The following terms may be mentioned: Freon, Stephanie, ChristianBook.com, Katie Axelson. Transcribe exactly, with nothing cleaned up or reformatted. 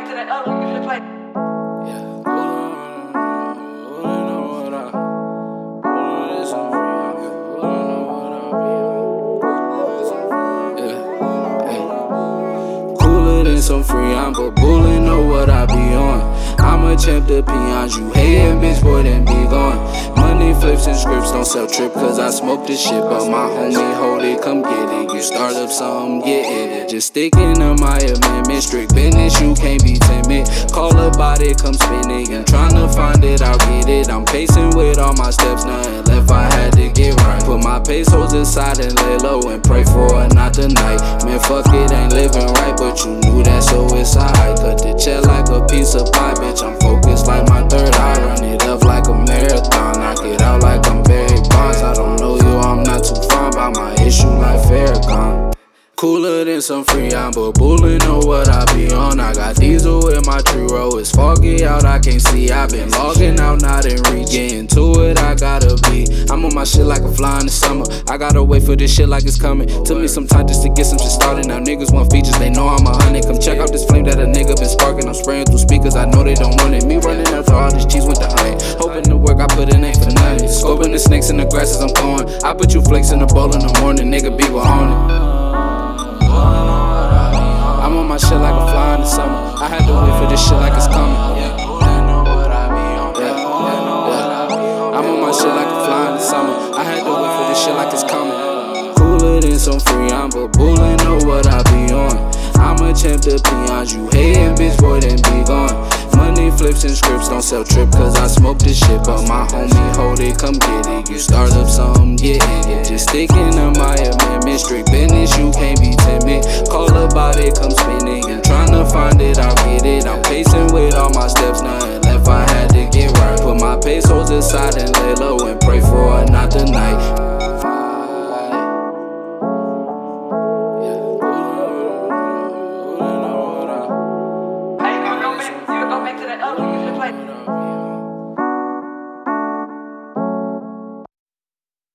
back to that other one, you play. Yeah, pulling up what I, pulling this on Freon. Pulling up what I be on. Yeah, hey. Cooler than some Freon, but pulling up what I be on. I'm a champ to peons, you hatin' bitch, boy, then be gone. Money flips and scripts don't sell trip, cause I smoke this shit, but my homie hold it, come get it. You start up something, get it. Just sticking to my amendment, strict business, you can't be timid. Call about it, come spin it. I'm tryna find it, I'll get it. I'm pacing with all my steps, nothing left I had to get right. Put my pace holes aside and lay low and pray for it, not tonight. Man, fuck it, ain't living right, but you knew that, so it's alright. Cut the check like a piece of pie, bitch. I'm focused like my third eye, run it up like a marathon. Knock it out like I'm Barry Bonds. I don't know you, I'm not too fond by my issue like Farrakhan. Cooler than some Freon, but bullin' on what I be on. I got diesel in my tree row, it's foggy out, I can't see. I've been logging out, not in reach. Getting to it, I gotta be. I'm on my shit like a fly in the summer. I gotta wait for this shit like it's coming. Took me some time just to get some shit started. Now niggas want features, they know I'm a hundred. Come check out this flame that a nigga been sparking. I'm spraying through speakers, I know they don't want it. Me running after all this cheese with the iron. Hoping to work, I put an ain't for nothing. Scoping the snakes in the grass as I'm going. I put you flakes in the bowl in the morning, nigga, be on it. I'm on my shit like a fly in the summer. I had to wait for this shit like it's coming. Yeah, yeah, yeah. I'm on my shit like a fly in the summer. I had to wait for this shit like it's coming. Cooler than some Freon, but bullin' know what I be on. I'm a champ to peons, you hatin' bitch, boy, then be gone. Money flips and scripts don't sell trip, cause I smoke this shit, but my homie hold it, come get it. You start up something, get it. Just sticking to my amendment, strict business, you can't be timid. Call about it, come spin it. I'm tryna find it, I'll get it. I'm pacing with all my steps, nothing left I had to get right. Put my pace holes aside and lay low and pray for it, not tonight. Like